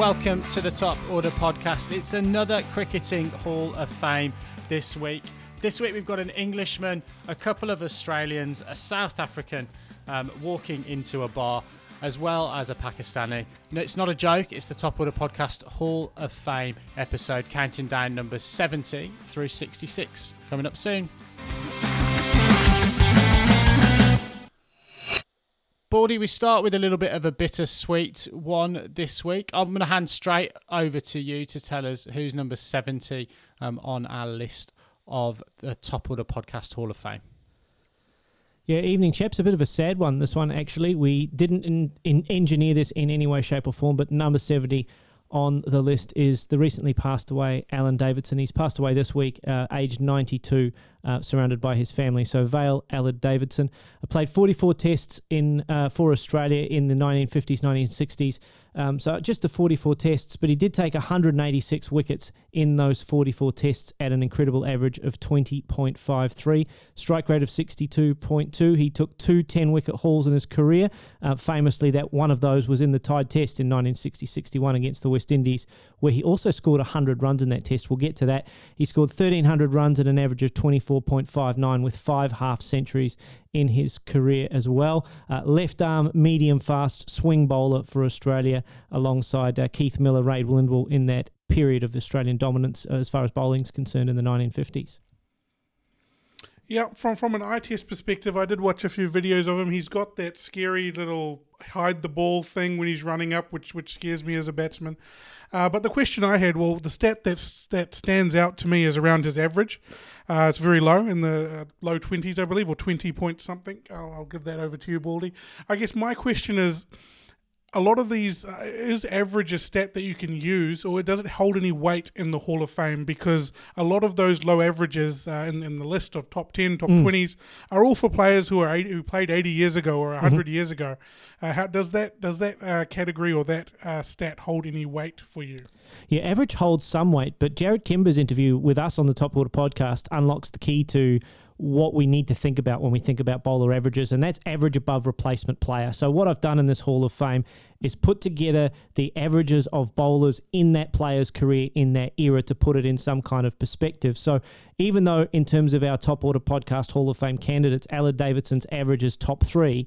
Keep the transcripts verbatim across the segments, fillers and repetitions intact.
welcome to the Top Order Podcast. It's another cricketing Hall of Fame this week. This week we've got an Englishman, a couple of Australians, a South African um, walking into a bar, as well as a Pakistani. No, it's not a joke, it's the Top Order Podcast Hall of Fame episode, counting down numbers seventy through sixty-six, coming up soon. Baldy, we start with a little bit of a bittersweet one this week. I'm going to hand straight over to you to tell us who's number seventy um, on our list of the Top Order Podcast Hall of Fame. Yeah, evening, chaps. A bit of a sad one, this one, actually. We didn't in, in engineer this in any way, shape or form, but number seventy on the list is the recently passed away Alan Davidson. He's passed away this week, uh, aged ninety-two, uh, surrounded by his family. So Vale Alan Davidson played forty-four tests in uh, for Australia in the nineteen fifties, nineteen sixties. Um, so just the forty-four tests, but he did take one hundred eighty-six wickets in those forty-four tests at an incredible average of twenty point five three. Strike rate of sixty-two point two. He took two ten-wicket hauls in his career. Uh, famously, that one of those was in the Tied Test in nineteen sixty sixty-one against the West Indies, where he also scored one hundred runs in that test. We'll get to that. He scored one thousand three hundred runs at an average of twenty-four point five nine with five half-centuries in his career as well. Uh, left arm, medium fast swing bowler for Australia alongside uh, Keith Miller, Ray Lindwall in that period of Australian dominance uh, as far as bowling is concerned in the nineteen fifties. Yeah, from, from an eye test perspective, I did watch a few videos of him. He's got that scary little hide the ball thing when he's running up, which which scares me as a batsman. Uh, but the question I had, well, the stat that's, that stands out to me is around his average. Uh, it's very low, in the uh, low twenties, I believe, or twenty point something. I'll, I'll give that over to you, Baldy. I guess my question is, a lot of these, uh, is average a stat that you can use, or does it hold any weight in the Hall of Fame? Because a lot of those low averages uh, in, in the list of top ten, top mm. twenties are all for players who are who played eighty years ago or one hundred mm-hmm. years ago. Uh, how does that does that uh, category or that uh, stat hold any weight for you? Yeah, average holds some weight, but Jared Kimber's interview with us on the Top Order Podcast unlocks the key to what we need to think about when we think about bowler averages, and that's average above replacement player. So what I've done in this Hall of Fame is put together the averages of bowlers in that player's career in that era to put it in some kind of perspective. So even though in terms of our Top Order Podcast Hall of Fame candidates, Alan Davidson's average is top three,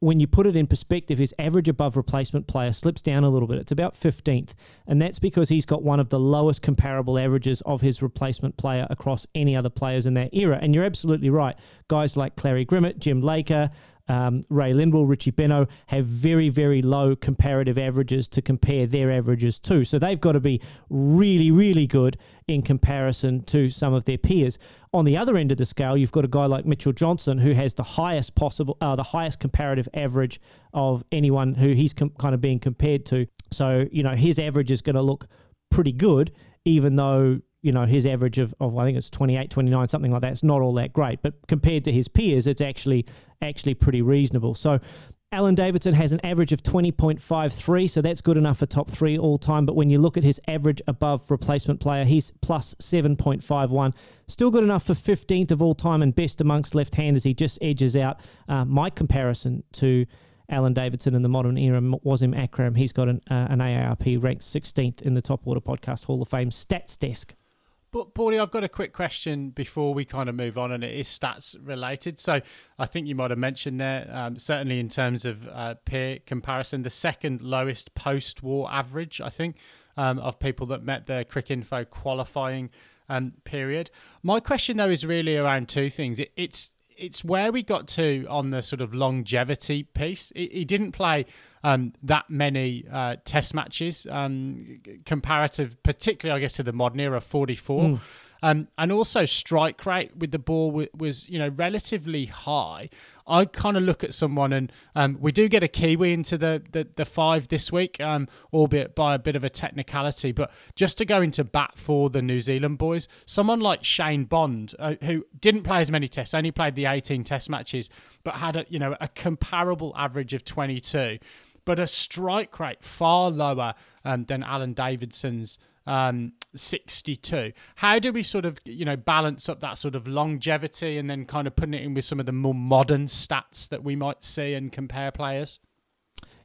when you put it in perspective, his average above replacement player slips down a little bit. It's about fifteenth, and that's because he's got one of the lowest comparable averages of his replacement player across any other players in that era. And you're absolutely right. Guys like Clary Grimmett, Jim Laker, um, Ray Lindwall, Richie Benaud have very, very low comparative averages to compare their averages to. So they've got to be really, really good in comparison to some of their peers. On the other end of the scale, you've got a guy like Mitchell Johnson, who has the highest possible, uh, the highest comparative average of anyone who he's com- kind of being compared to. So, you know, his average is going to look pretty good, even though, you know, his average of, of I think it's twenty-eight, twenty-nine, something like that. It's not all that great, but compared to his peers, it's actually actually pretty reasonable. So Alan Davidson has an average of twenty point five three, so that's good enough for top three all time. But when you look at his average above replacement player, he's plus seven point five one. Still good enough for fifteenth of all time and best amongst left-handers. He just edges out uh, my comparison to Alan Davidson in the modern era, Wasim Akram. He's got an, uh, an A A R P ranked sixteenth in the Top Order Podcast Hall of Fame stats desk. But, Baldy, I've got a quick question before we kind of move on, and it is stats related. So I think you might have mentioned there, um, certainly in terms of uh, peer comparison, the second lowest post-war average, I think, um, of people that met their CricInfo qualifying um, period. My question, though, is really around two things. It, it's it's where we got to on the sort of longevity piece. He didn't play um, that many uh, test matches, um, comparative, particularly, I guess, to the modern era, forty-four. Mm. Um, and also strike rate with the ball w- was, you know, relatively high. I kind of look at someone and um, we do get a Kiwi into the, the, the five this week, um, albeit by a bit of a technicality. But just to go into bat for the New Zealand boys, someone like Shane Bond, uh, who didn't play as many tests, only played the eighteen test matches, but had a, you know, a comparable average of twenty-two, but a strike rate far lower um, than Alan Davidson's um, sixty-two. How do we sort of, you know, balance up that sort of longevity and then kind of putting it in with some of the more modern stats that we might see and compare players?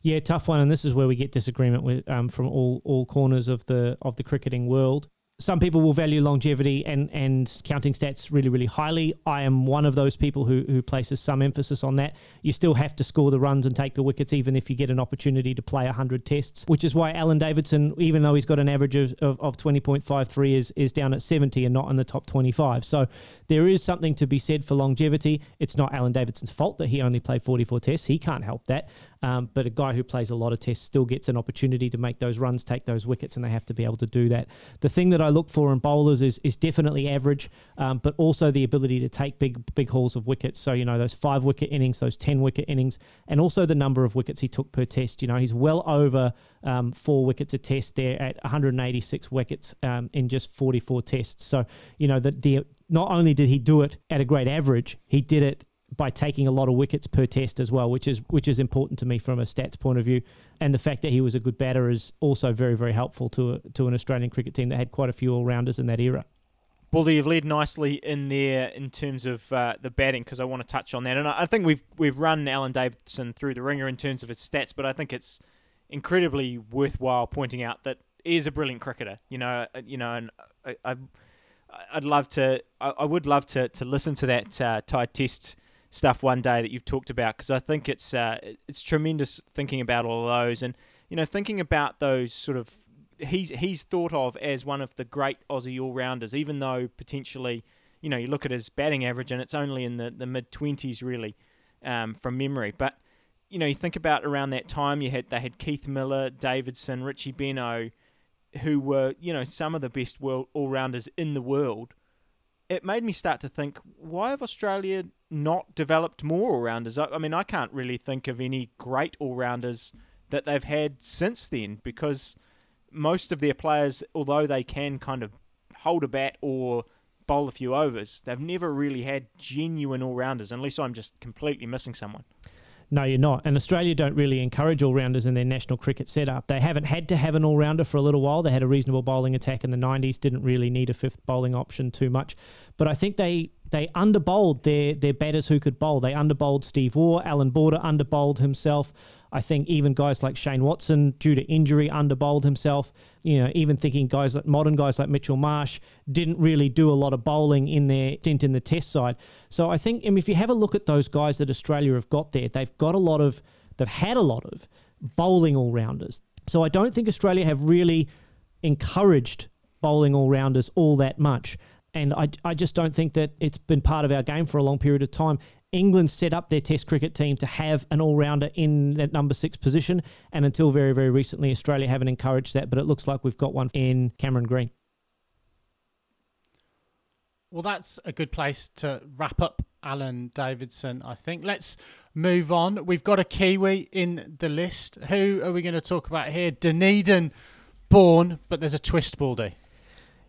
Yeah, tough one, and this is where we get disagreement with um, from all all corners of the of the cricketing world. Some people will value longevity and, and counting stats really, really highly. I am one of those people who who places some emphasis on that. You still have to score the runs and take the wickets, even if you get an opportunity to play one hundred tests, which is why Alan Davidson, even though he's got an average of, of, of twenty point five three, is, is down at seventy and not in the top twenty-five. So there is something to be said for longevity. It's not Alan Davidson's fault that he only played forty-four tests. He can't help that. Um, but a guy who plays a lot of tests still gets an opportunity to make those runs, take those wickets, and they have to be able to do that. The thing that I look for in bowlers is is definitely average, um, but also the ability to take big, big hauls of wickets. So, you know, those five wicket innings, those ten wicket innings, and also the number of wickets he took per test. You know, he's well over um, four wickets a test there at one hundred eighty-six wickets um, in just forty-four tests. So, you know, the, the not only did he do it at a great average, he did it by taking a lot of wickets per test as well, which is which is important to me from a stats point of view. And the fact that he was a good batter is also very, very helpful to a, to an Australian cricket team that had quite a few all-rounders in that era. Bully, you've led nicely in there in terms of uh, the batting, because I want to touch on that. And I think we've we've run Alan Davidson through the ringer in terms of his stats, but I think it's incredibly worthwhile pointing out that he is a brilliant cricketer. You know, you know, and I, I I'd love to, I, I would love to to listen to that uh, Tied Test stuff one day that you've talked about, because I think it's uh, it's tremendous thinking about all of those, and you know, thinking about those sort of he's he's thought of as one of the great Aussie all rounders, even though potentially, you know, you look at his batting average and it's only in the, the mid twenties really, um, from memory. But you know, you think about around that time you had they had Keith Miller, Davidson, Richie Benaud, who were, you know, some of the best world all rounders in the world. It made me start to think, why have Australia not developed more all-rounders? I, I mean, I can't really think of any great all-rounders that they've had since then, because most of their players, although they can kind of hold a bat or bowl a few overs, they've never really had genuine all-rounders, unless I'm just completely missing someone. No, you're not. And Australia don't really encourage all-rounders in their national cricket setup. They haven't had to have an all-rounder for a little while. They had a reasonable bowling attack in the nineties, didn't really need a fifth bowling option too much. But I think they they underbowled their, their batters who could bowl. They underbowled Steve Waugh. Alan Border underbowled himself. I think even guys like Shane Watson, due to injury, underbowled himself. You know, even thinking guys like modern guys like Mitchell Marsh didn't really do a lot of bowling in their stint in the test side. So I think, I mean, if you have a look at those guys that Australia have got there, they've got a lot of, they've had a lot of bowling all-rounders. So I don't think Australia have really encouraged bowling all-rounders all that much. And I, I just don't think that it's been part of our game for a long period of time. England set up their Test cricket team to have an all-rounder in that number six position, and until very, very recently, Australia haven't encouraged that, but it looks like we've got one in Cameron Green. Well, that's a good place to wrap up Alan Davidson, I think. Let's move on. We've got a Kiwi in the list. Who are we going to talk about here? Dunedin born, but there's a twist, Baldy.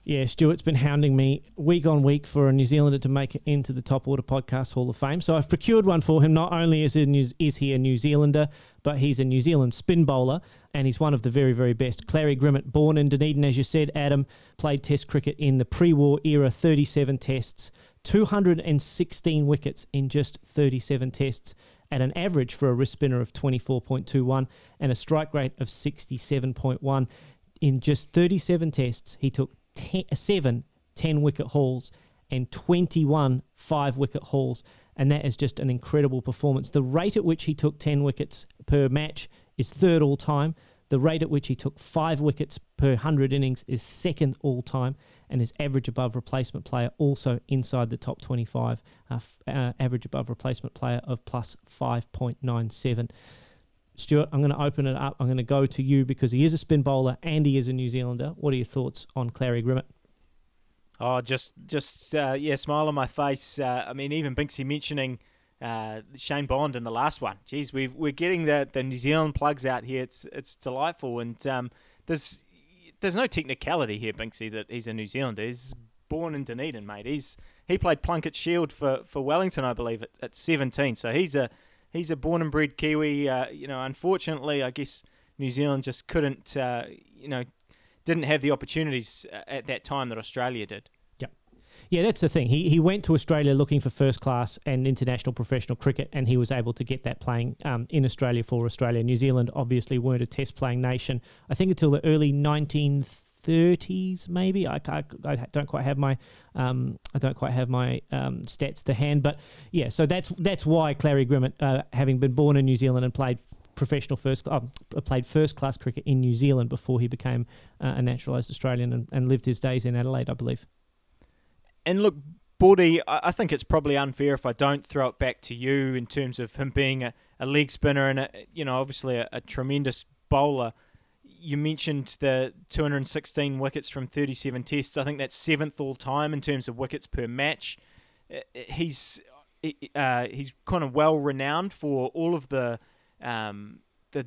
Yeah, Stuart's been hounding me week on week for a New Zealander to make it into the Top Order Podcast Hall of Fame. So I've procured one for him. Not only is he a New, is he a New Zealander, but he's a New Zealand spin bowler, and he's one of the very, very best. Clary Grimmett, born in Dunedin, as you said, Adam, played Test cricket in the pre-war era, thirty-seven tests, two hundred sixteen wickets in just thirty-seven tests, at an average for a wrist spinner of twenty-four point two one and a strike rate of sixty-seven point one. In just thirty-seven tests, he took Ten, seven ten-wicket hauls and twenty-one five-wicket hauls, and that is just an incredible performance. The rate at which he took ten wickets per match is third all-time. The rate at which he took five wickets per one hundred innings is second all-time, and his average above replacement player also inside the top twenty-five, uh, uh, average above replacement player of plus five point nine seven. Stuart, I'm going to open it up. I'm going to go to you because he is a spin bowler and he is a New Zealander. What are your thoughts on Clary Grimmett? Oh, just, just uh, yeah, smile on my face. Uh, I mean, even Binksy mentioning uh, Shane Bond in the last one. Geez, we've, we're getting the, the New Zealand plugs out here. It's it's delightful. And um, there's there's no technicality here, Binksy, that he's a New Zealander. He's born in Dunedin, mate. He's He played Plunket Shield for, for Wellington, I believe, at, at seventeen. So he's a... He's a born and bred Kiwi. Uh, you know, unfortunately, I guess New Zealand just couldn't, uh, you know, didn't have the opportunities at that time that Australia did. Yep. Yeah, that's the thing. He he went to Australia looking for first class and international professional cricket, and he was able to get that playing um, in Australia for Australia. New Zealand obviously weren't a test playing nation, I think, until the early nineteen thirties, maybe. I, I, I don't quite have my um, I don't quite have my um, stats to hand, but yeah. So that's that's why Clary Grimmett, uh, having been born in New Zealand and played professional first uh, played first class cricket in New Zealand before he became uh, a naturalised Australian and, and lived his days in Adelaide, I believe. And look, Bordy, I think it's probably unfair if I don't throw it back to you in terms of him being a, a leg spinner and, a, you know, obviously a, a tremendous bowler. You mentioned the two hundred sixteen wickets from thirty-seven tests. I think that's seventh all time in terms of wickets per match. He's uh, he's kind of well renowned for all of the um, the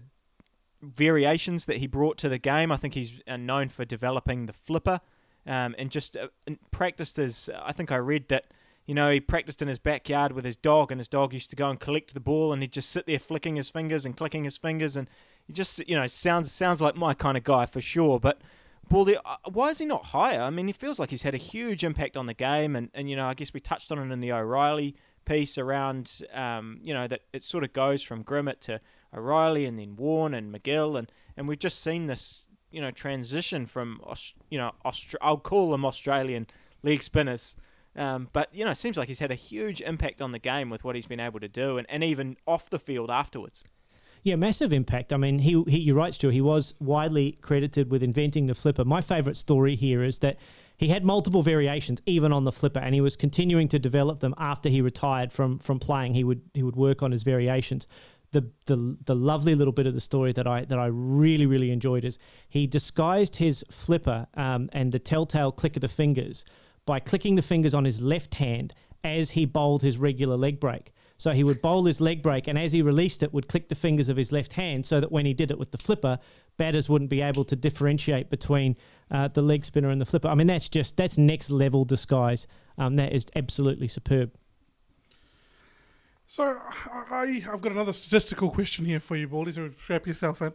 variations that he brought to the game. I think he's known for developing the flipper. Um, and just uh, and practiced his, I think I read that, you know, he practiced in his backyard with his dog, and his dog used to go and collect the ball, and he'd just sit there flicking his fingers and clicking his fingers, and he just, you know, sounds sounds like my kind of guy for sure. But Baldy, why is he not higher? I mean, he feels like he's had a huge impact on the game, and, and you know, I guess we touched on it in the O'Reilly piece around, um, you know, that it sort of goes from Grimmett to O'Reilly and then Warne and McGill, and, and we've just seen this, you know, transition from, you know, Austra- I'll call them Australian leg spinners. Um, but, you know, it seems like he's had a huge impact on the game with what he's been able to do, and, and even off the field afterwards. Yeah, massive impact. I mean, he, he you're right, Stuart. He was widely credited with inventing the flipper. My favourite story here is that he had multiple variations, even on the flipper, and he was continuing to develop them after he retired from from playing. He would he would work on his variations. The, the the lovely little bit of the story that I that I really, really enjoyed is he disguised his flipper um, and the telltale click of the fingers by clicking the fingers on his left hand as he bowled his regular leg break. So he would bowl his leg break, and as he released it, would click the fingers of his left hand, so that when he did it with the flipper, batters wouldn't be able to differentiate between uh, the leg spinner and the flipper. I mean, that's just, that's next level disguise. Um, that is absolutely superb. So I, I've got another statistical question here for you, Baldy, so strap yourself in.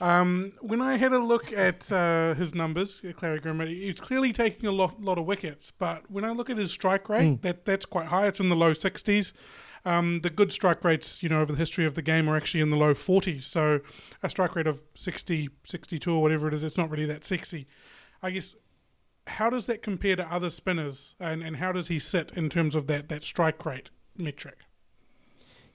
Um, when I had a look at uh, his numbers, Clary Grimmett, he's clearly taking a lot, lot of wickets, but when I look at his strike rate, mm. that that's quite high. It's in the low sixties. Um, the good strike rates, you know, over the history of the game are actually in the low forties. So a strike rate of sixty, sixty-two or whatever it is, it's not really that sexy. I guess, how does that compare to other spinners, and, and how does he sit in terms of that, that strike rate metric?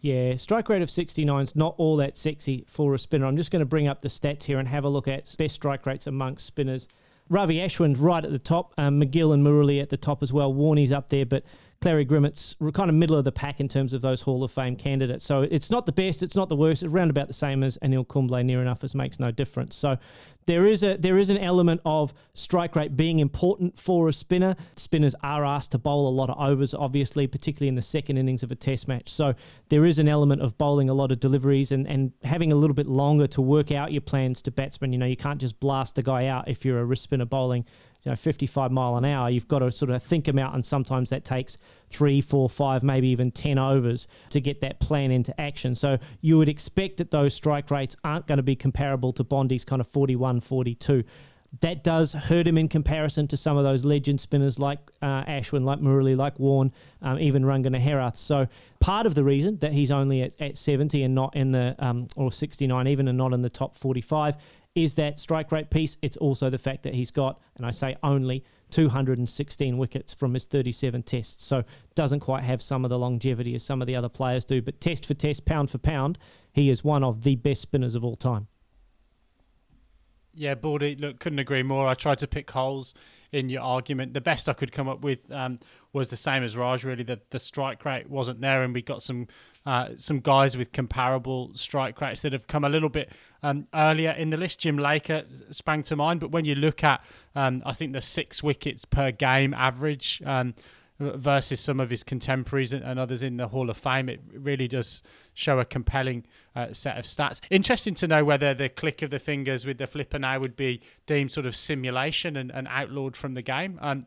Yeah, strike rate of sixty-nine is not all that sexy for a spinner. I'm just going to bring up the stats here and have a look at best strike rates amongst spinners. Ravi Ashwin's right at the top, um, McGill and Murali at the top as well. Warnie's up there, but Clary Grimmett's kind of middle of the pack in terms of those Hall of Fame candidates. So it's not the best, it's not the worst, it's round about the same as Anil Kumble, near enough, as makes no difference. So there is a there is an element of strike rate being important for a spinner. Spinners are asked to bowl a lot of overs, obviously, particularly in the second innings of a test match. So there is an element of bowling a lot of deliveries and, and having a little bit longer to work out your plans to batsmen. You know, you can't just blast a guy out if you're a wrist spinner bowling, you know, fifty-five mile an hour. You've got to sort of think them out, and sometimes that takes three, four, five, maybe even ten overs to get that plan into action. So you would expect that those strike rates aren't going to be comparable to Bondi's kind of forty-one, forty-two. That does hurt him in comparison to some of those legend spinners like uh, Ashwin, like Murali, like Warne, um, even Rangana Herath. So part of the reason that he's only at, at seventy and not in the, um, or sixty-nine even, and not in the top forty-five is that strike rate piece. It's also the fact that he's got, and I say only, two hundred sixteen wickets from his thirty-seven tests. So doesn't quite have some of the longevity as some of the other players do. But test for test, pound for pound, he is one of the best spinners of all time. Yeah, Baldy, look, couldn't agree more. I tried to pick holes in your argument. The best I could come up with um, was the same as Raj, really. The, the strike rate wasn't there, and we got some uh, some guys with comparable strike rates that have come a little bit um, earlier in the list. Jim Laker sprang to mind, but when you look at, um, I think, the six wickets per game average um, versus some of his contemporaries and others in the Hall of Fame, it really does show a compelling uh, set of stats. Interesting to know whether the click of the fingers with the flipper now would be deemed sort of simulation and, and outlawed from the game. Um,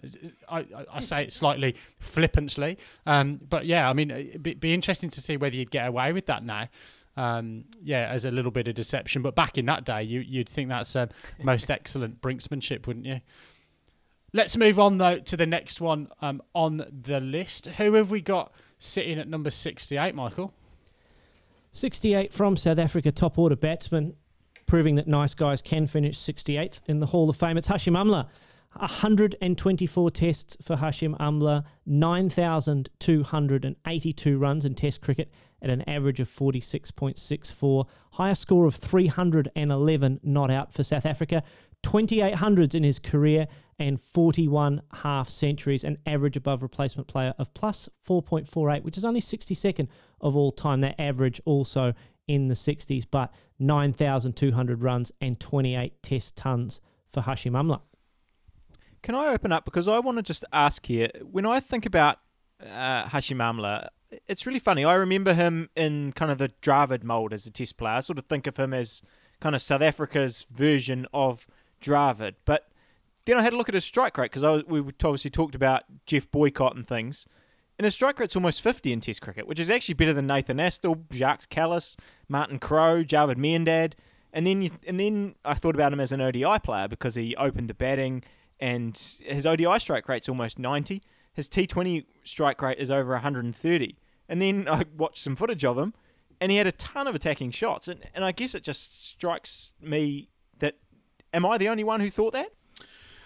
I, I say it slightly flippantly, um, but yeah, I mean, it'd be, be interesting to see whether you'd get away with that now. Um, yeah, as a little bit of deception, but back in that day, you, you'd think that's uh, most excellent brinksmanship, wouldn't you? Let's move on, though, to the next one um, on the list. Who have we got sitting at number sixty-eight, Michael? sixty-eight from South Africa, top order batsman, proving that nice guys can finish sixty-eighth in the Hall of Fame. It's Hashim Amla. one hundred twenty-four tests for Hashim Amla, nine thousand two hundred eighty-two runs in test cricket at an average of forty-six point six four. Highest score of three hundred eleven not out for South Africa. twenty-eight hundreds in his career and forty-one half centuries, an average above replacement player of plus four point four eight, which is only sixty-second of all time. That average also in the sixties, but nine thousand two hundred runs and twenty-eight test tons for Hashim Amla. Can I open up? Because I want to just ask here, when I think about uh, Hashim Amla, it's really funny. I remember him in kind of the Dravid mould as a test player. I sort of think of him as kind of South Africa's version of Dravid. But then I had a look at his strike rate, because we obviously talked about Jeff Boycott and things. And his strike rate's almost fifty in test cricket, which is actually better than Nathan Astle, Jacques Kallis, Martin Crowe, Javed Miandad. And then, you, and then I thought about him as an O D I player, because he opened the batting, and his O D I strike rate's almost ninety. His T twenty strike rate is over one hundred thirty. And then I watched some footage of him, and he had a ton of attacking shots. And, and I guess it just strikes me that, am I the only one who thought that?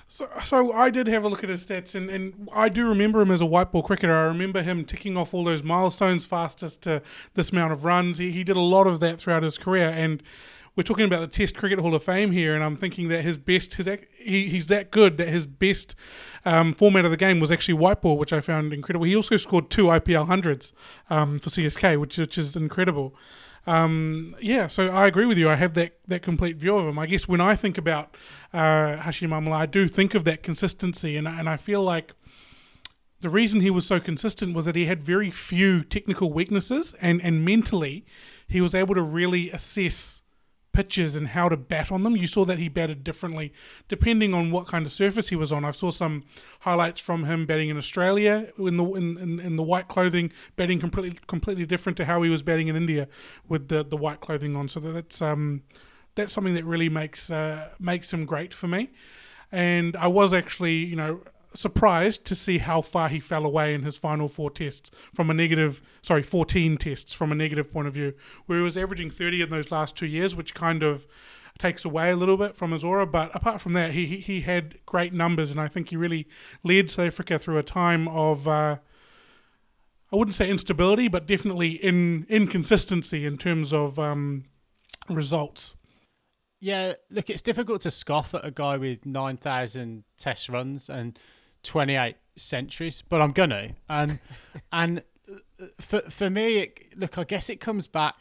So, so I did have a look at his stats, and, and I do remember him as a white ball cricketer. I remember him ticking off all those milestones, fastest to this amount of runs. He, he did a lot of that throughout his career, and we're talking about the Test Cricket Hall of Fame here, and I'm thinking that his best, his he, he's that good that his best um, format of the game was actually white ball, which I found incredible. He also scored two I P L hundreds um, for C S K, which which is incredible. Um, yeah, so I agree with you. I have that, that complete view of him. I guess when I think about uh, Hashim Amla, I do think of that consistency, and and I feel like the reason he was so consistent was that he had very few technical weaknesses, and, and mentally he was able to really assess pitches and how to bat on them. You saw that he batted differently depending on what kind of surface he was on. I saw some highlights from him batting in Australia in the in, in, in the white clothing, batting completely completely different to how he was batting in India with the, the white clothing on. So that's um that's something that really makes uh, makes him great for me. And I was actually you know surprised to see how far he fell away in his final four tests from a negative, sorry, fourteen tests from a negative point of view, where he was averaging thirty in those last two years, which kind of takes away a little bit from his aura. But apart from that, he he had great numbers, and I think he really led South Africa through a time of, uh, I wouldn't say instability, but definitely in inconsistency in terms of um, results. Yeah, look, it's difficult to scoff at a guy with nine thousand test runs and twenty-eight centuries, but I'm gonna. Um, and for for me, it, look, I guess it comes back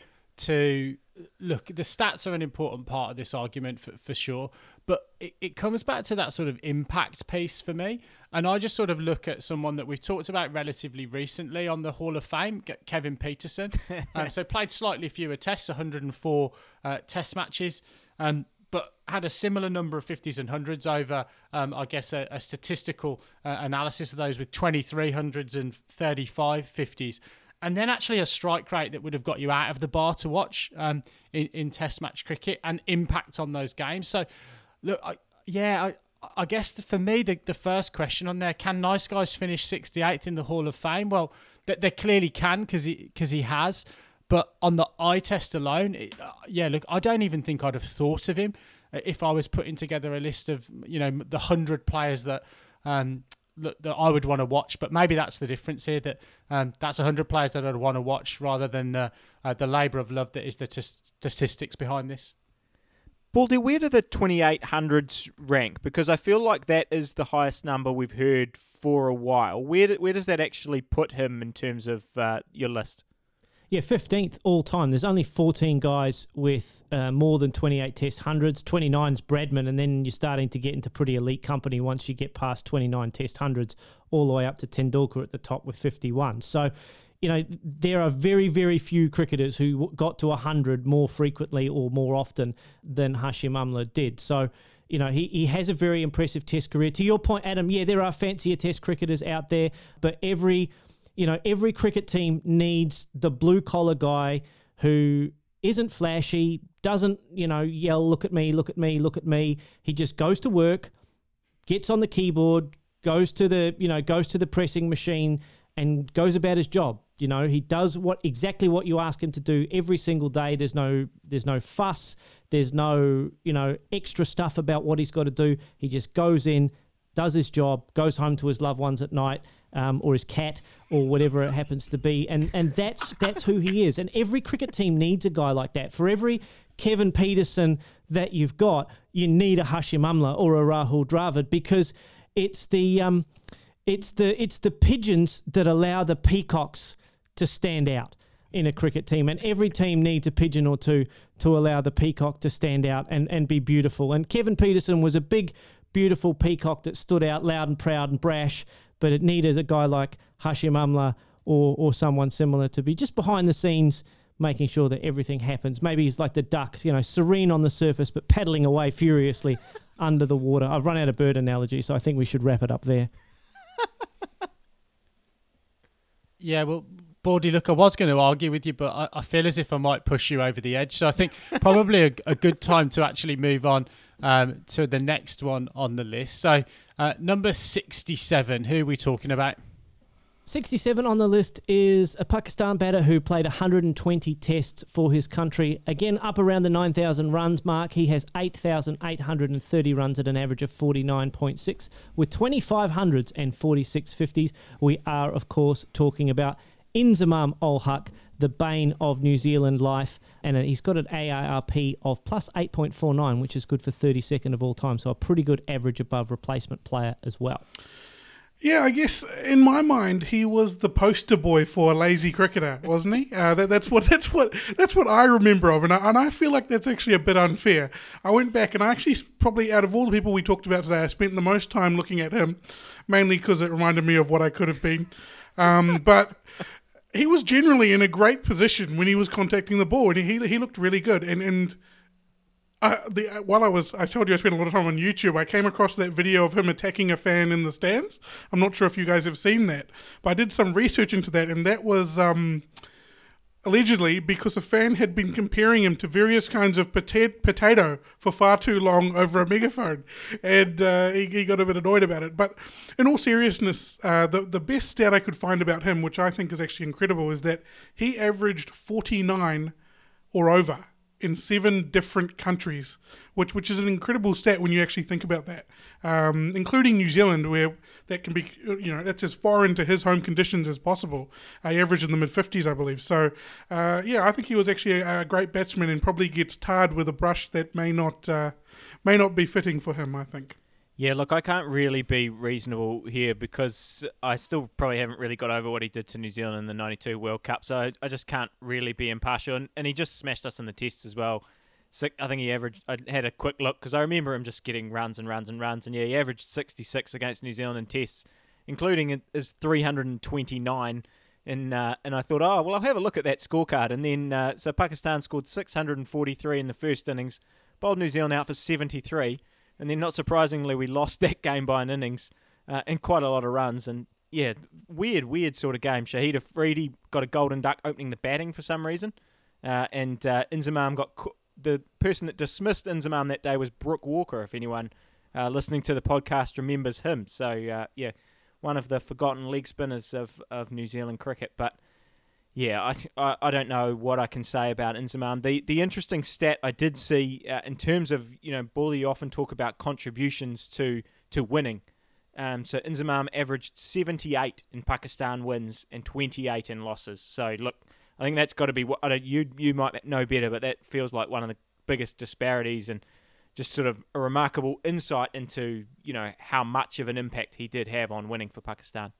to, look, the stats are an important part of this argument for, for sure, but it, it comes back to that sort of impact piece for me. And I just sort of look at someone that we've talked about relatively recently on the Hall of Fame, Kevin Pietersen. um, so played slightly fewer tests, one hundred four uh, test matches, um, but had a similar number of fifties and hundreds over, um, I guess, a, a statistical uh, analysis of those, with twenty-three hundreds and thirty-five fifties. And then actually a strike rate that would have got you out of the bar to watch um, in, in test match cricket, and impact on those games. So, look, I, yeah, I, I guess for me, the, the first question on there, can nice guys finish sixty-eighth in the Hall of Fame? Well, they, they clearly can, because he, cause he has. But on the eye test alone, it, uh, yeah, look, I don't even think I'd have thought of him if I was putting together a list of, you know, the one hundred players that um, that I would want to watch. But maybe that's the difference here, that um, that's one hundred players that I'd want to watch, rather than uh, uh, the labour of love that is the t- statistics behind this. Baldy, where do the twenty-eight hundreds rank? Because I feel like that is the highest number we've heard for a while. Where, do, where does that actually put him in terms of uh, your list? Yeah, fifteenth all time. There's only fourteen guys with uh, more than twenty-eight test hundreds. twenty-nine's Bradman, and then you're starting to get into pretty elite company once you get past twenty-nine test hundreds, all the way up to Tendulkar at the top with fifty-one. So, you know, there are very, very few cricketers who got to one hundred more frequently or more often than Hashim Amla did. So, you know, he, he has a very impressive test career. To your point, Adam, yeah, there are fancier test cricketers out there, but every... You know, every cricket team needs the blue-collar guy who isn't flashy, doesn't, you know, yell, look at me, look at me, look at me. He just goes to work, gets on the keyboard, goes to the, you know, goes to the pressing machine and goes about his job. You know, he does what exactly what you ask him to do every single day. There's no, there's no fuss. There's no, you know, extra stuff about what he's got to do. He just goes in, does his job, goes home to his loved ones at night, um, or his cat, or whatever it happens to be. And and that's that's who he is. And every cricket team needs a guy like that. For every Kevin Pietersen that you've got, you need a Hashim Amla or a Rahul Dravid, because it's the um, it's the it's the pigeons that allow the peacocks to stand out in a cricket team, and every team needs a pigeon or two to allow the peacock to stand out and, and be beautiful. And Kevin Pietersen was a big, beautiful peacock that stood out loud and proud and brash, but it needed a guy like Hashim Amla or or someone similar to be just behind the scenes, making sure that everything happens. Maybe he's like the duck, you know, serene on the surface, but paddling away furiously under the water. I've run out of bird analogy, so I think we should wrap it up there. Yeah, well, Baldy, look, I was going to argue with you, but I, I feel as if I might push you over the edge. So I think probably a, a good time to actually move on um, to the next one on the list. So uh, number sixty-seven, who are we talking about? sixty-seven on the list is a Pakistan batter who played one hundred twenty tests for his country. Again, up around the nine thousand runs mark. He has eight thousand eight hundred thirty runs at an average of forty-nine point six with twenty-five hundreds and forty-six fifties. We are, of course, talking about Inzamam ul-Haq, the bane of New Zealand life, and he's got an A I R P of plus eight point four nine, which is good for thirty-second of all time, so a pretty good average above replacement player as well. Yeah, I guess in my mind he was the poster boy for a lazy cricketer, wasn't he? Uh, that, that's what that's what that's what I remember of, and I, and I feel like that's actually a bit unfair. I went back and I actually probably out of all the people we talked about today, I spent the most time looking at him, mainly because it reminded me of what I could have been. Um, but he was generally in a great position when he was contacting the ball, and he he looked really good. And and I, the, while I was, I told you I spent a lot of time on YouTube, I came across that video of him attacking a fan in the stands. I'm not sure if you guys have seen that, but I did some research into that, and that was um, allegedly because a fan had been comparing him to various kinds of pota- potato for far too long over a megaphone, and uh, he, he got a bit annoyed about it. But in all seriousness, uh, the, the best stat I could find about him, which I think is actually incredible, is that he averaged forty-nine or over in seven different countries, which which is an incredible stat when you actually think about that, um, including New Zealand, where that can be, you know, that's as foreign to his home conditions as possible. I average in the mid-fifties, I believe. So, uh, yeah, I think he was actually a, a great batsman and probably gets tarred with a brush that may not uh, may not be fitting for him, I think. Yeah, look, I can't really be reasonable here because I still probably haven't really got over what he did to New Zealand in the ninety-two World Cup, so I, I just can't really be impartial. And, and he just smashed us in the tests as well. So I think he averaged, I had a quick look because I remember him just getting runs and runs and runs. And yeah, he averaged sixty-six against New Zealand in tests, including his three hundred twenty-nine. And, uh, and I thought, oh, well, I'll have a look at that scorecard. And then, uh, so Pakistan scored six hundred forty-three in the first innings, bowled New Zealand out for seventy-three. And then, not surprisingly, we lost that game by an innings uh, and quite a lot of runs. And, yeah, weird, weird sort of game. Shahid Afridi got a golden duck opening the batting for some reason. Uh, and uh, Inzamam got... Co- the person that dismissed Inzamam that day was Brooke Walker, if anyone uh, listening to the podcast remembers him. So, uh, yeah, one of the forgotten leg spinners of, of New Zealand cricket. But, yeah, I, I I don't know what I can say about Inzamam. The the interesting stat I did see uh, in terms of, you know, Bully often talk about contributions to, to winning. Um, so Inzamam averaged seventy-eight in Pakistan wins and twenty-eight in losses. So look, I think that's got to be what I don't, you you might know better, but that feels like one of the biggest disparities and just sort of a remarkable insight into, you know, how much of an impact he did have on winning for Pakistan.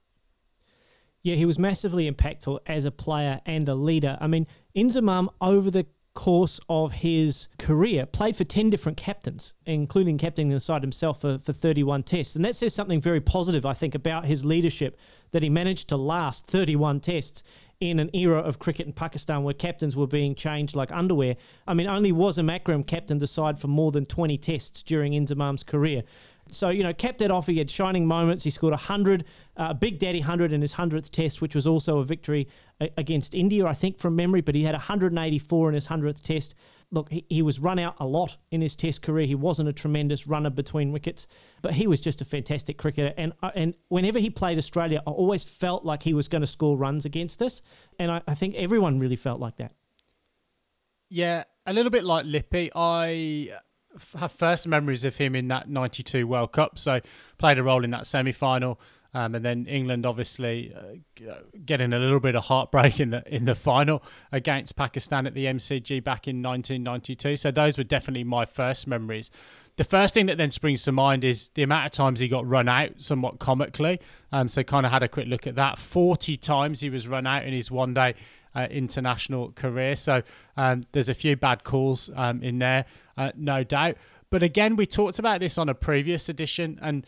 Yeah, he was massively impactful as a player and a leader. I mean, Inzamam, over the course of his career, played for ten different captains, including captaining the side himself for, for thirty-one tests. And that says something very positive, I think, about his leadership, that he managed to last thirty-one tests in an era of cricket in Pakistan where captains were being changed like underwear. I mean, only Wasim Akram captained the side for more than twenty tests during Inzamam's career. So, you know, capped that off. He had shining moments. He scored one hundred, a uh, Big Daddy one hundred in his hundredth test, which was also a victory a- against India, I think, from memory. But he had one hundred eighty-four in his hundredth test. Look, he, he was run out a lot in his Test career. He wasn't a tremendous runner between wickets, but he was just a fantastic cricketer. And and whenever he played Australia, I always felt like he was going to score runs against us. And I, I think everyone really felt like that. Yeah, a little bit like Lippy. I have first memories of him in that ninety-two World Cup. So played a role in that semi-final. Um, and then England, obviously, uh, getting a little bit of heartbreak in the in the final against Pakistan at the M C G back in nineteen ninety-two. So those were definitely my first memories. The first thing that then springs to mind is the amount of times he got run out somewhat comically. Um, so kind of had a quick look at that. forty times he was run out in his one-day uh, international career. So um, there's a few bad calls um, in there, uh, no doubt. But again, we talked about this on a previous edition, and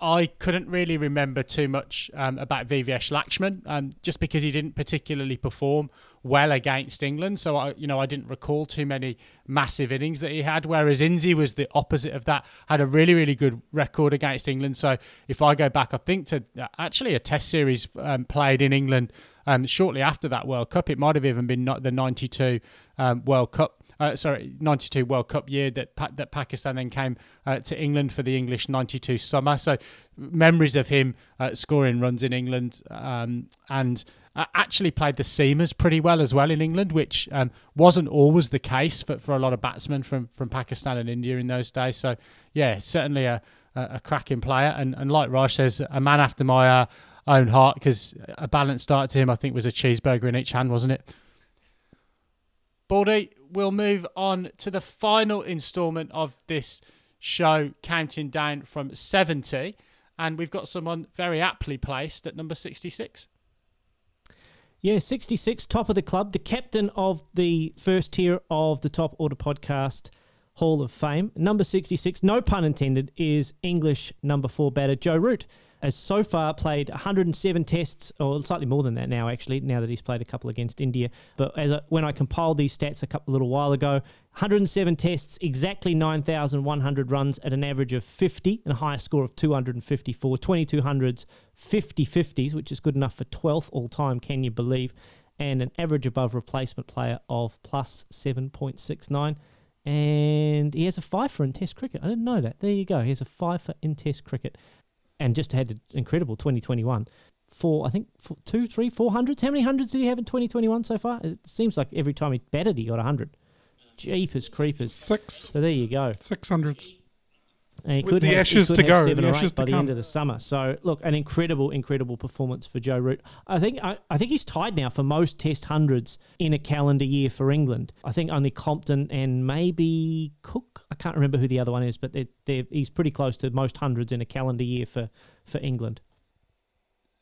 I couldn't really remember too much um, about V V S Laxman, um, just because he didn't particularly perform well against England. So, I, you know, I didn't recall too many massive innings that he had, whereas Inzi was the opposite of that, had a really, really good record against England. So if I go back, I think to actually a Test series um, played in England um, shortly after that World Cup. It might have even been the ninety-two um, World Cup. Uh, sorry, ninety-two World Cup year that pa- that Pakistan then came uh, to England for the English ninety-two summer. So memories of him uh, scoring runs in England um, and uh, actually played the seamers pretty well as well in England, which um, wasn't always the case for, for a lot of batsmen from, from Pakistan and India in those days. So, yeah, certainly a, a cracking player. And, and like Raj says, a man after my uh, own heart, because a balanced start to him, I think, was a cheeseburger in each hand, wasn't it? Baldy, we'll move on to the final instalment of this show, counting down from seventy. And we've got someone very aptly placed at number sixty-six. Yeah, sixty-six, top of the club, the captain of the first tier of the Top Order Podcast Hall of Fame. Number sixty-six, no pun intended, is English number four batter Joe Root, has so far played one hundred seven tests, or slightly more than that now, actually, now that he's played a couple against India. But as I, when I compiled these stats a couple little while ago, one hundred seven tests, exactly nine thousand one hundred runs at an average of fifty, and a high score of two hundred fifty-four, twenty-two hundreds, fifty fifties, which is good enough for twelfth all time, can you believe, and an average above replacement player of plus seven point six nine. And he has a fifer in Test cricket. I didn't know that. There you go. He has a fifer in Test cricket. And just had an incredible twenty twenty-one. Four, I think, four, two, three, four hundreds. How many hundreds did he have in twenty twenty-one so far? It seems like every time he batted, he got a hundred. Jeepers creepers. Six. So there you go. Six hundreds. And he With could the have, ashes he could to have go. Seven the or ashes eight by the come. End of the summer. So look, an incredible, incredible performance for Joe Root. I think I, I think he's tied now for most Test hundreds in a calendar year for England. I think only Compton and maybe Cook. I can't remember who the other one is, but they're, they're, he's pretty close to most hundreds in a calendar year for, for England.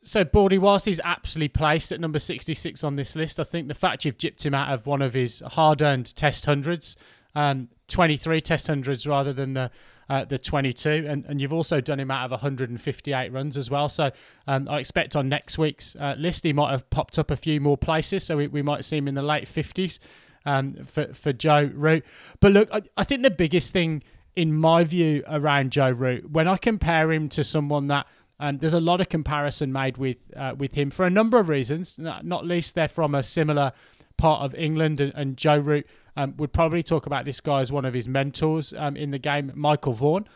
So, Baldy, whilst he's aptly placed at number sixty-six on this list, I think the fact you've gypped him out of one of his hard-earned Test hundreds, um, twenty-three Test hundreds rather than the Uh, the twenty-two, and, and you've also done him out of one hundred fifty-eight runs as well. So um, I expect on next week's uh, list he might have popped up a few more places, so we, we might see him in the late fifties um, for, for Joe Root. But look, I, I think the biggest thing in my view around Joe Root, when I compare him to someone that um, there's a lot of comparison made with uh, with him for a number of reasons, not least they're from a similar part of England, and, and Joe Root um, would probably talk about this guy as one of his mentors um, in the game, Michael Vaughan.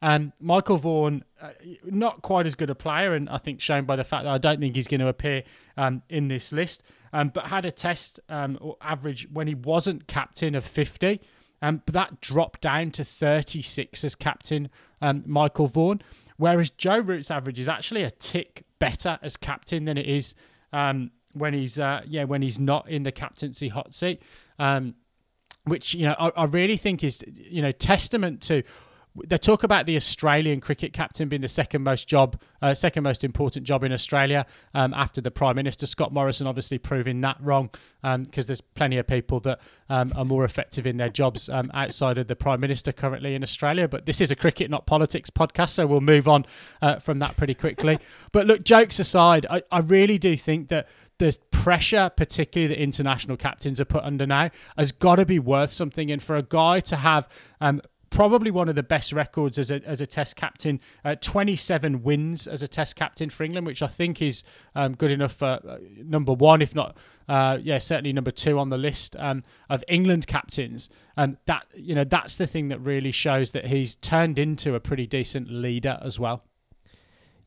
Um, Michael Vaughan, uh, not quite as good a player, and I think shown by the fact that I don't think he's going to appear um, in this list, um, but had a test um, or average when he wasn't captain of fifty, um, but that dropped down to thirty-six as captain um, Michael Vaughan, whereas Joe Root's average is actually a tick better as captain than it is um when he's uh, yeah, when he's not in the captaincy hot seat, um, which you know I, I really think is you know testament to. They talk about the Australian cricket captain being the second most job, uh, second most important job in Australia um, after the Prime Minister, Scott Morrison, obviously proving that wrong because um, there's plenty of people that um, are more effective in their jobs um, outside of the Prime Minister currently in Australia. But this is a cricket, not politics podcast, so we'll move on uh, from that pretty quickly. But look, jokes aside, I, I really do think that the pressure, particularly that international captains are put under now, has got to be worth something. And for a guy to have um, probably one of the best records as a as a Test captain, uh, twenty-seven wins as a Test captain for England, which I think is um, good enough for uh, number one, if not, uh, yeah, certainly number two on the list um, of England captains. And that, you know, that's the thing that really shows that he's turned into a pretty decent leader as well.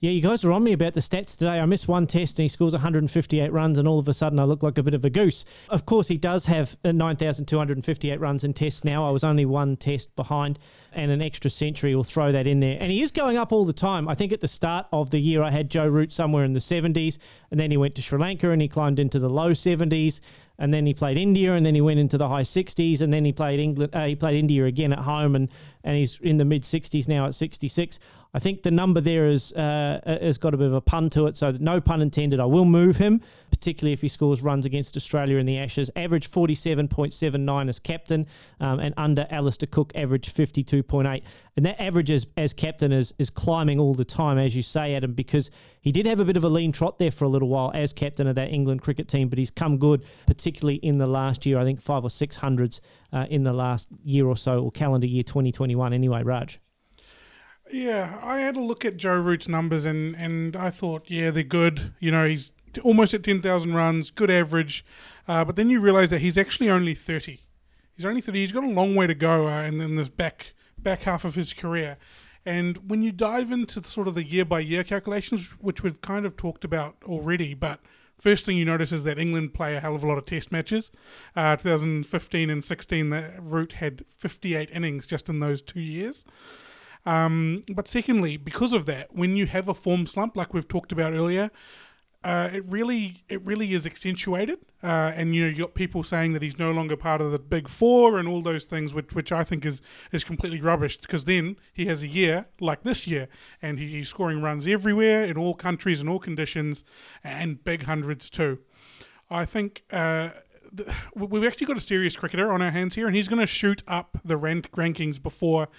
Yeah, you guys were on me about the stats today. I missed one test and he scores one hundred fifty-eight runs and all of a sudden I look like a bit of a goose. Of course, he does have nine thousand two hundred fifty-eight runs in tests now. I was only one test behind, and an extra century will throw that in there. And he is going up all the time. I think at the start of the year I had Joe Root somewhere in the seventies, and then he went to Sri Lanka and he climbed into the low seventies, and then he played India and then he went into the high sixties, and then he played England. Uh, he played India again at home, and, and he's in the mid-sixties now at sixty-six. I think the number there is uh, has got a bit of a pun to it, so no pun intended. I will move him, particularly if he scores runs against Australia in the Ashes. Average forty-seven point seven nine as captain, um, and under Alistair Cook, average fifty-two point eight. And that average as, as captain is, is climbing all the time, as you say, Adam, because he did have a bit of a lean trot there for a little while as captain of that England cricket team, but he's come good, particularly in the last year. I think five or six hundreds uh, in the last year or so, or calendar year twenty twenty-one anyway, Raj. Yeah, I had a look at Joe Root's numbers and, and I thought, yeah, they're good. You know, he's t- almost at ten thousand runs, good average. Uh, but then you realise that he's actually only thirty. He's only thirty. He's got a long way to go uh, in, in this back back half of his career. And when you dive into sort of the year-by-year calculations, which we've kind of talked about already, but first thing you notice is that England play a hell of a lot of test matches. Uh, twenty fifteen and sixteen, the Root had fifty-eight innings just in those two years. Um, but secondly, because of that, when you have a form slump like we've talked about earlier, uh, it really it really is accentuated. Uh, and you know, you got people saying that he's no longer part of the big four and all those things, which which I think is is completely rubbish, because then he has a year like this year and he, he's scoring runs everywhere in all countries and all conditions and big hundreds too. I think uh, th- we've actually got a serious cricketer on our hands here, and he's going to shoot up the rank- rankings before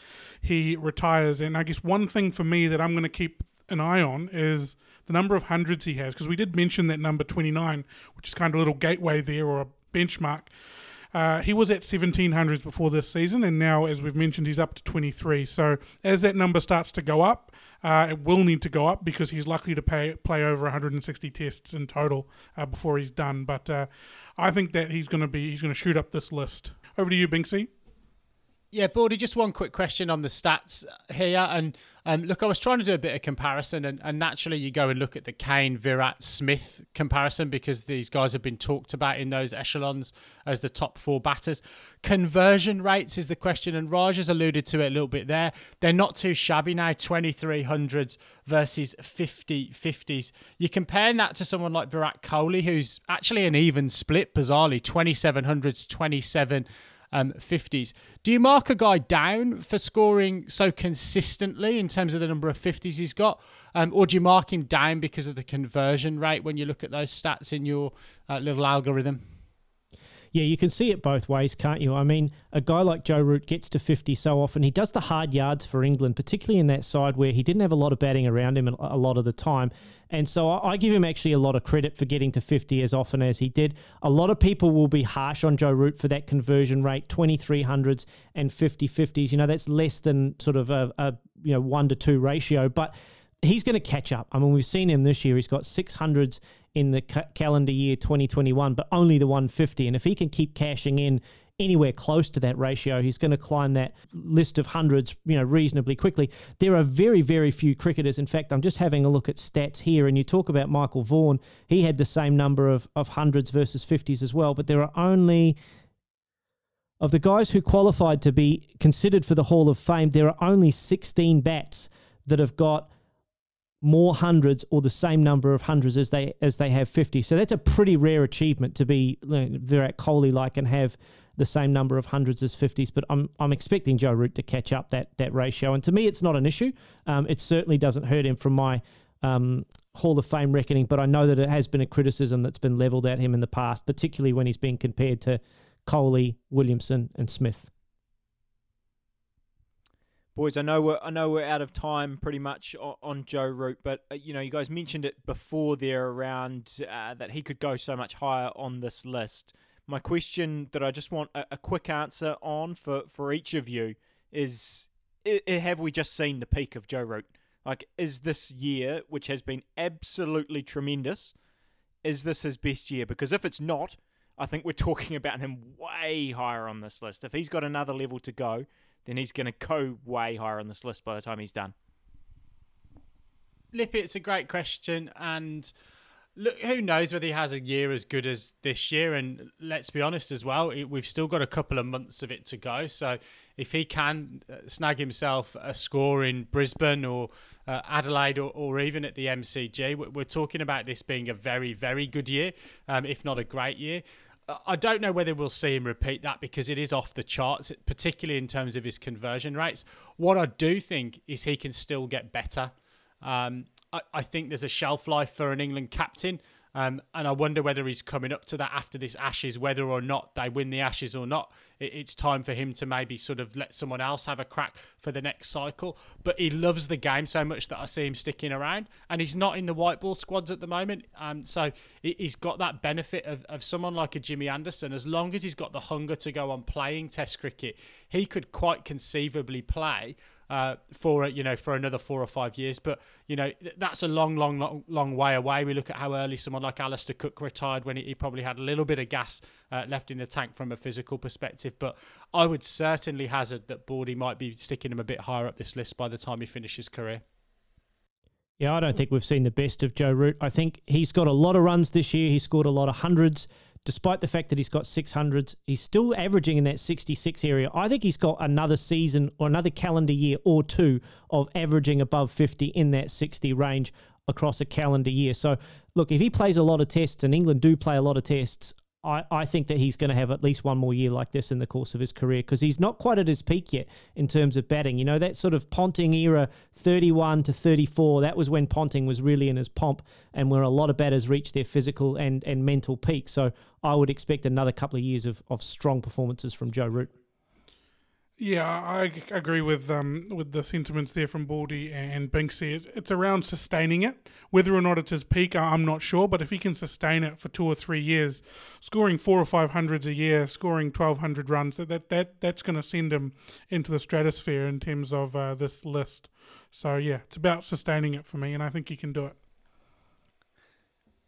he retires. And I guess one thing for me that I'm going to keep an eye on is the number of hundreds he has, because we did mention that number twenty-nine, which is kind of a little gateway there, or a benchmark. Uh, he was at seventeen hundreds before this season, and now, as we've mentioned, he's up to twenty-three. So as that number starts to go up, uh, it will need to go up, because he's likely to pay, play over one hundred sixty tests in total uh, before he's done. But uh, I think that he's going to be he's going to shoot up this list. Over to you, Binksy. Yeah, Baldy, just one quick question on the stats here. And um, look, I was trying to do a bit of comparison, and, and naturally you go and look at the Kane, Virat, Smith comparison, because these guys have been talked about in those echelons as the top four batters. Conversion rates is the question, and Raj has alluded to it a little bit there. They're not too shabby now, twenty-three hundreds versus fifty fifties. You compare that to someone like Virat Kohli, who's actually an even split, bizarrely, twenty-seven hundreds, twenty-seven Um, fifties. Do you mark a guy down for scoring so consistently in terms of the number of fifties he's got, um, or do you mark him down because of the conversion rate when you look at those stats in your uh, little algorithm? Yeah, you can see it both ways, can't you? I mean, a guy like Joe Root gets to fifty so often. He does the hard yards for England, particularly in that side where he didn't have a lot of batting around him a lot of the time. And so I give him actually a lot of credit for getting to fifty as often as he did. A lot of people will be harsh on Joe Root for that conversion rate, twenty-three hundreds and fifty fifties. You know, that's less than sort of a, a you know one to two ratio, but he's going to catch up. I mean, we've seen him this year. He's got six hundreds in the ca- calendar year twenty twenty-one, but only the one hundred fifty. And if he can keep cashing in anywhere close to that ratio, he's going to climb that list of hundreds, you know, reasonably quickly. There are very, very few cricketers. In fact, I'm just having a look at stats here, and you talk about Michael Vaughan. He had the same number of, of hundreds versus fifties as well, but there are only... Of the guys who qualified to be considered for the Hall of Fame, there are only sixteen bats that have got more hundreds or the same number of hundreds as they as they have fifty. So that's a pretty rare achievement to be you know, Virat Kohli-like and have the same number of hundreds as fifties, but I'm I'm expecting Joe Root to catch up that that ratio. And to me, it's not an issue. Um, it certainly doesn't hurt him from my um, Hall of Fame reckoning, but I know that it has been a criticism that's been levelled at him in the past, particularly when he's been compared to Kohli, Williamson and Smith. Boys, I know we're I know we're out of time pretty much on, on Joe Root, but uh, you know, you guys mentioned it before there around uh, that he could go so much higher on this list. My question that I just want a, a quick answer on for, for each of you is, have we just seen the peak of Joe Root? Like, is this year, which has been absolutely tremendous, is this his best year? Because if it's not, I think we're talking about him way higher on this list. If he's got another level to go, then he's going to go way higher on this list by the time he's done. Lippy, it's a great question, and look, who knows whether he has a year as good as this year. And let's be honest as well, we've still got a couple of months of it to go. So if he can snag himself a score in Brisbane or uh, Adelaide or, or even at the M C G, we're talking about this being a very, very good year, um, if not a great year. I don't know whether we'll see him repeat that because it is off the charts, particularly in terms of his conversion rates. What I do think is he can still get better. Um, I, I think there's a shelf life for an England captain, um, and I wonder whether he's coming up to that after this Ashes, whether or not they win the Ashes or not. It, it's time for him to maybe sort of let someone else have a crack for the next cycle. But he loves the game so much that I see him sticking around, and he's not in the white ball squads at the moment. Um, so he's got that benefit of, of someone like a Jimmy Anderson. As long as he's got the hunger to go on playing Test cricket, he could quite conceivably play Uh, for you know, for another four or five years, but you know that's a long, long, long, long way away. We look at how early someone like Alistair Cook retired when he, he probably had a little bit of gas uh, left in the tank from a physical perspective. But I would certainly hazard that Bordy might be sticking him a bit higher up this list by the time he finishes his career. Yeah, I don't think we've seen the best of Joe Root. I think he's got a lot of runs this year. He scored a lot of hundreds. Despite the fact that he's got six hundreds, he's still averaging in that sixty-six area. I think he's got another season or another calendar year or two of averaging above fifty in that sixty range across a calendar year. So, look, if he plays a lot of tests, and England do play a lot of tests, I, I think that he's going to have at least one more year like this in the course of his career, because he's not quite at his peak yet in terms of batting. You know, that sort of Ponting era, thirty-one to thirty-four, that was when Ponting was really in his pomp and where a lot of batters reached their physical and, and mental peak. So I would expect another couple of years of, of strong performances from Joe Root. Yeah, I agree with um, with the sentiments there from Baldy and Binksy. It, it's around sustaining it. Whether or not it's his peak, I'm not sure. But if he can sustain it for two or three years, scoring four or five hundreds a year, scoring twelve hundred runs, that, that, that that's going to send him into the stratosphere in terms of uh, this list. So, yeah, it's about sustaining it for me, and I think he can do it.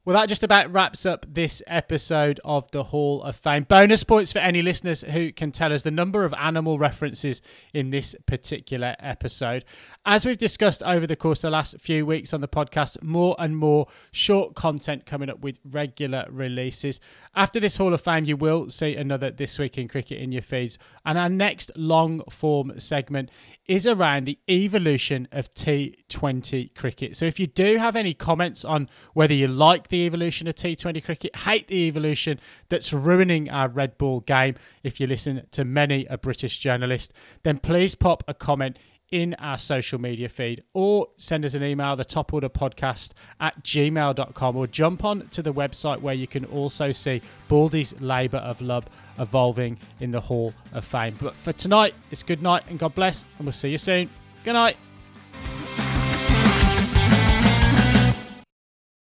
Well, that just about wraps up this episode of the Hall of Fame. Bonus points for any listeners who can tell us the number of animal references in this particular episode. As we've discussed over the course of the last few weeks on the podcast, more and more short content coming up with regular releases. After this Hall of Fame, you will see another This Week in Cricket in your feeds. And our next long-form segment is around the evolution of T twenty cricket. So if you do have any comments on whether you like the evolution of T twenty cricket, hate the evolution that's ruining our red ball game, if you listen to many a British journalist, then please pop a comment in our social media feed or send us an email, the Top Order Podcast at gmail dot com, or jump on to the website where you can also see Baldy's labour of love evolving in the Hall of Fame. But for tonight, it's good night and God bless, and we'll see you soon. Good night.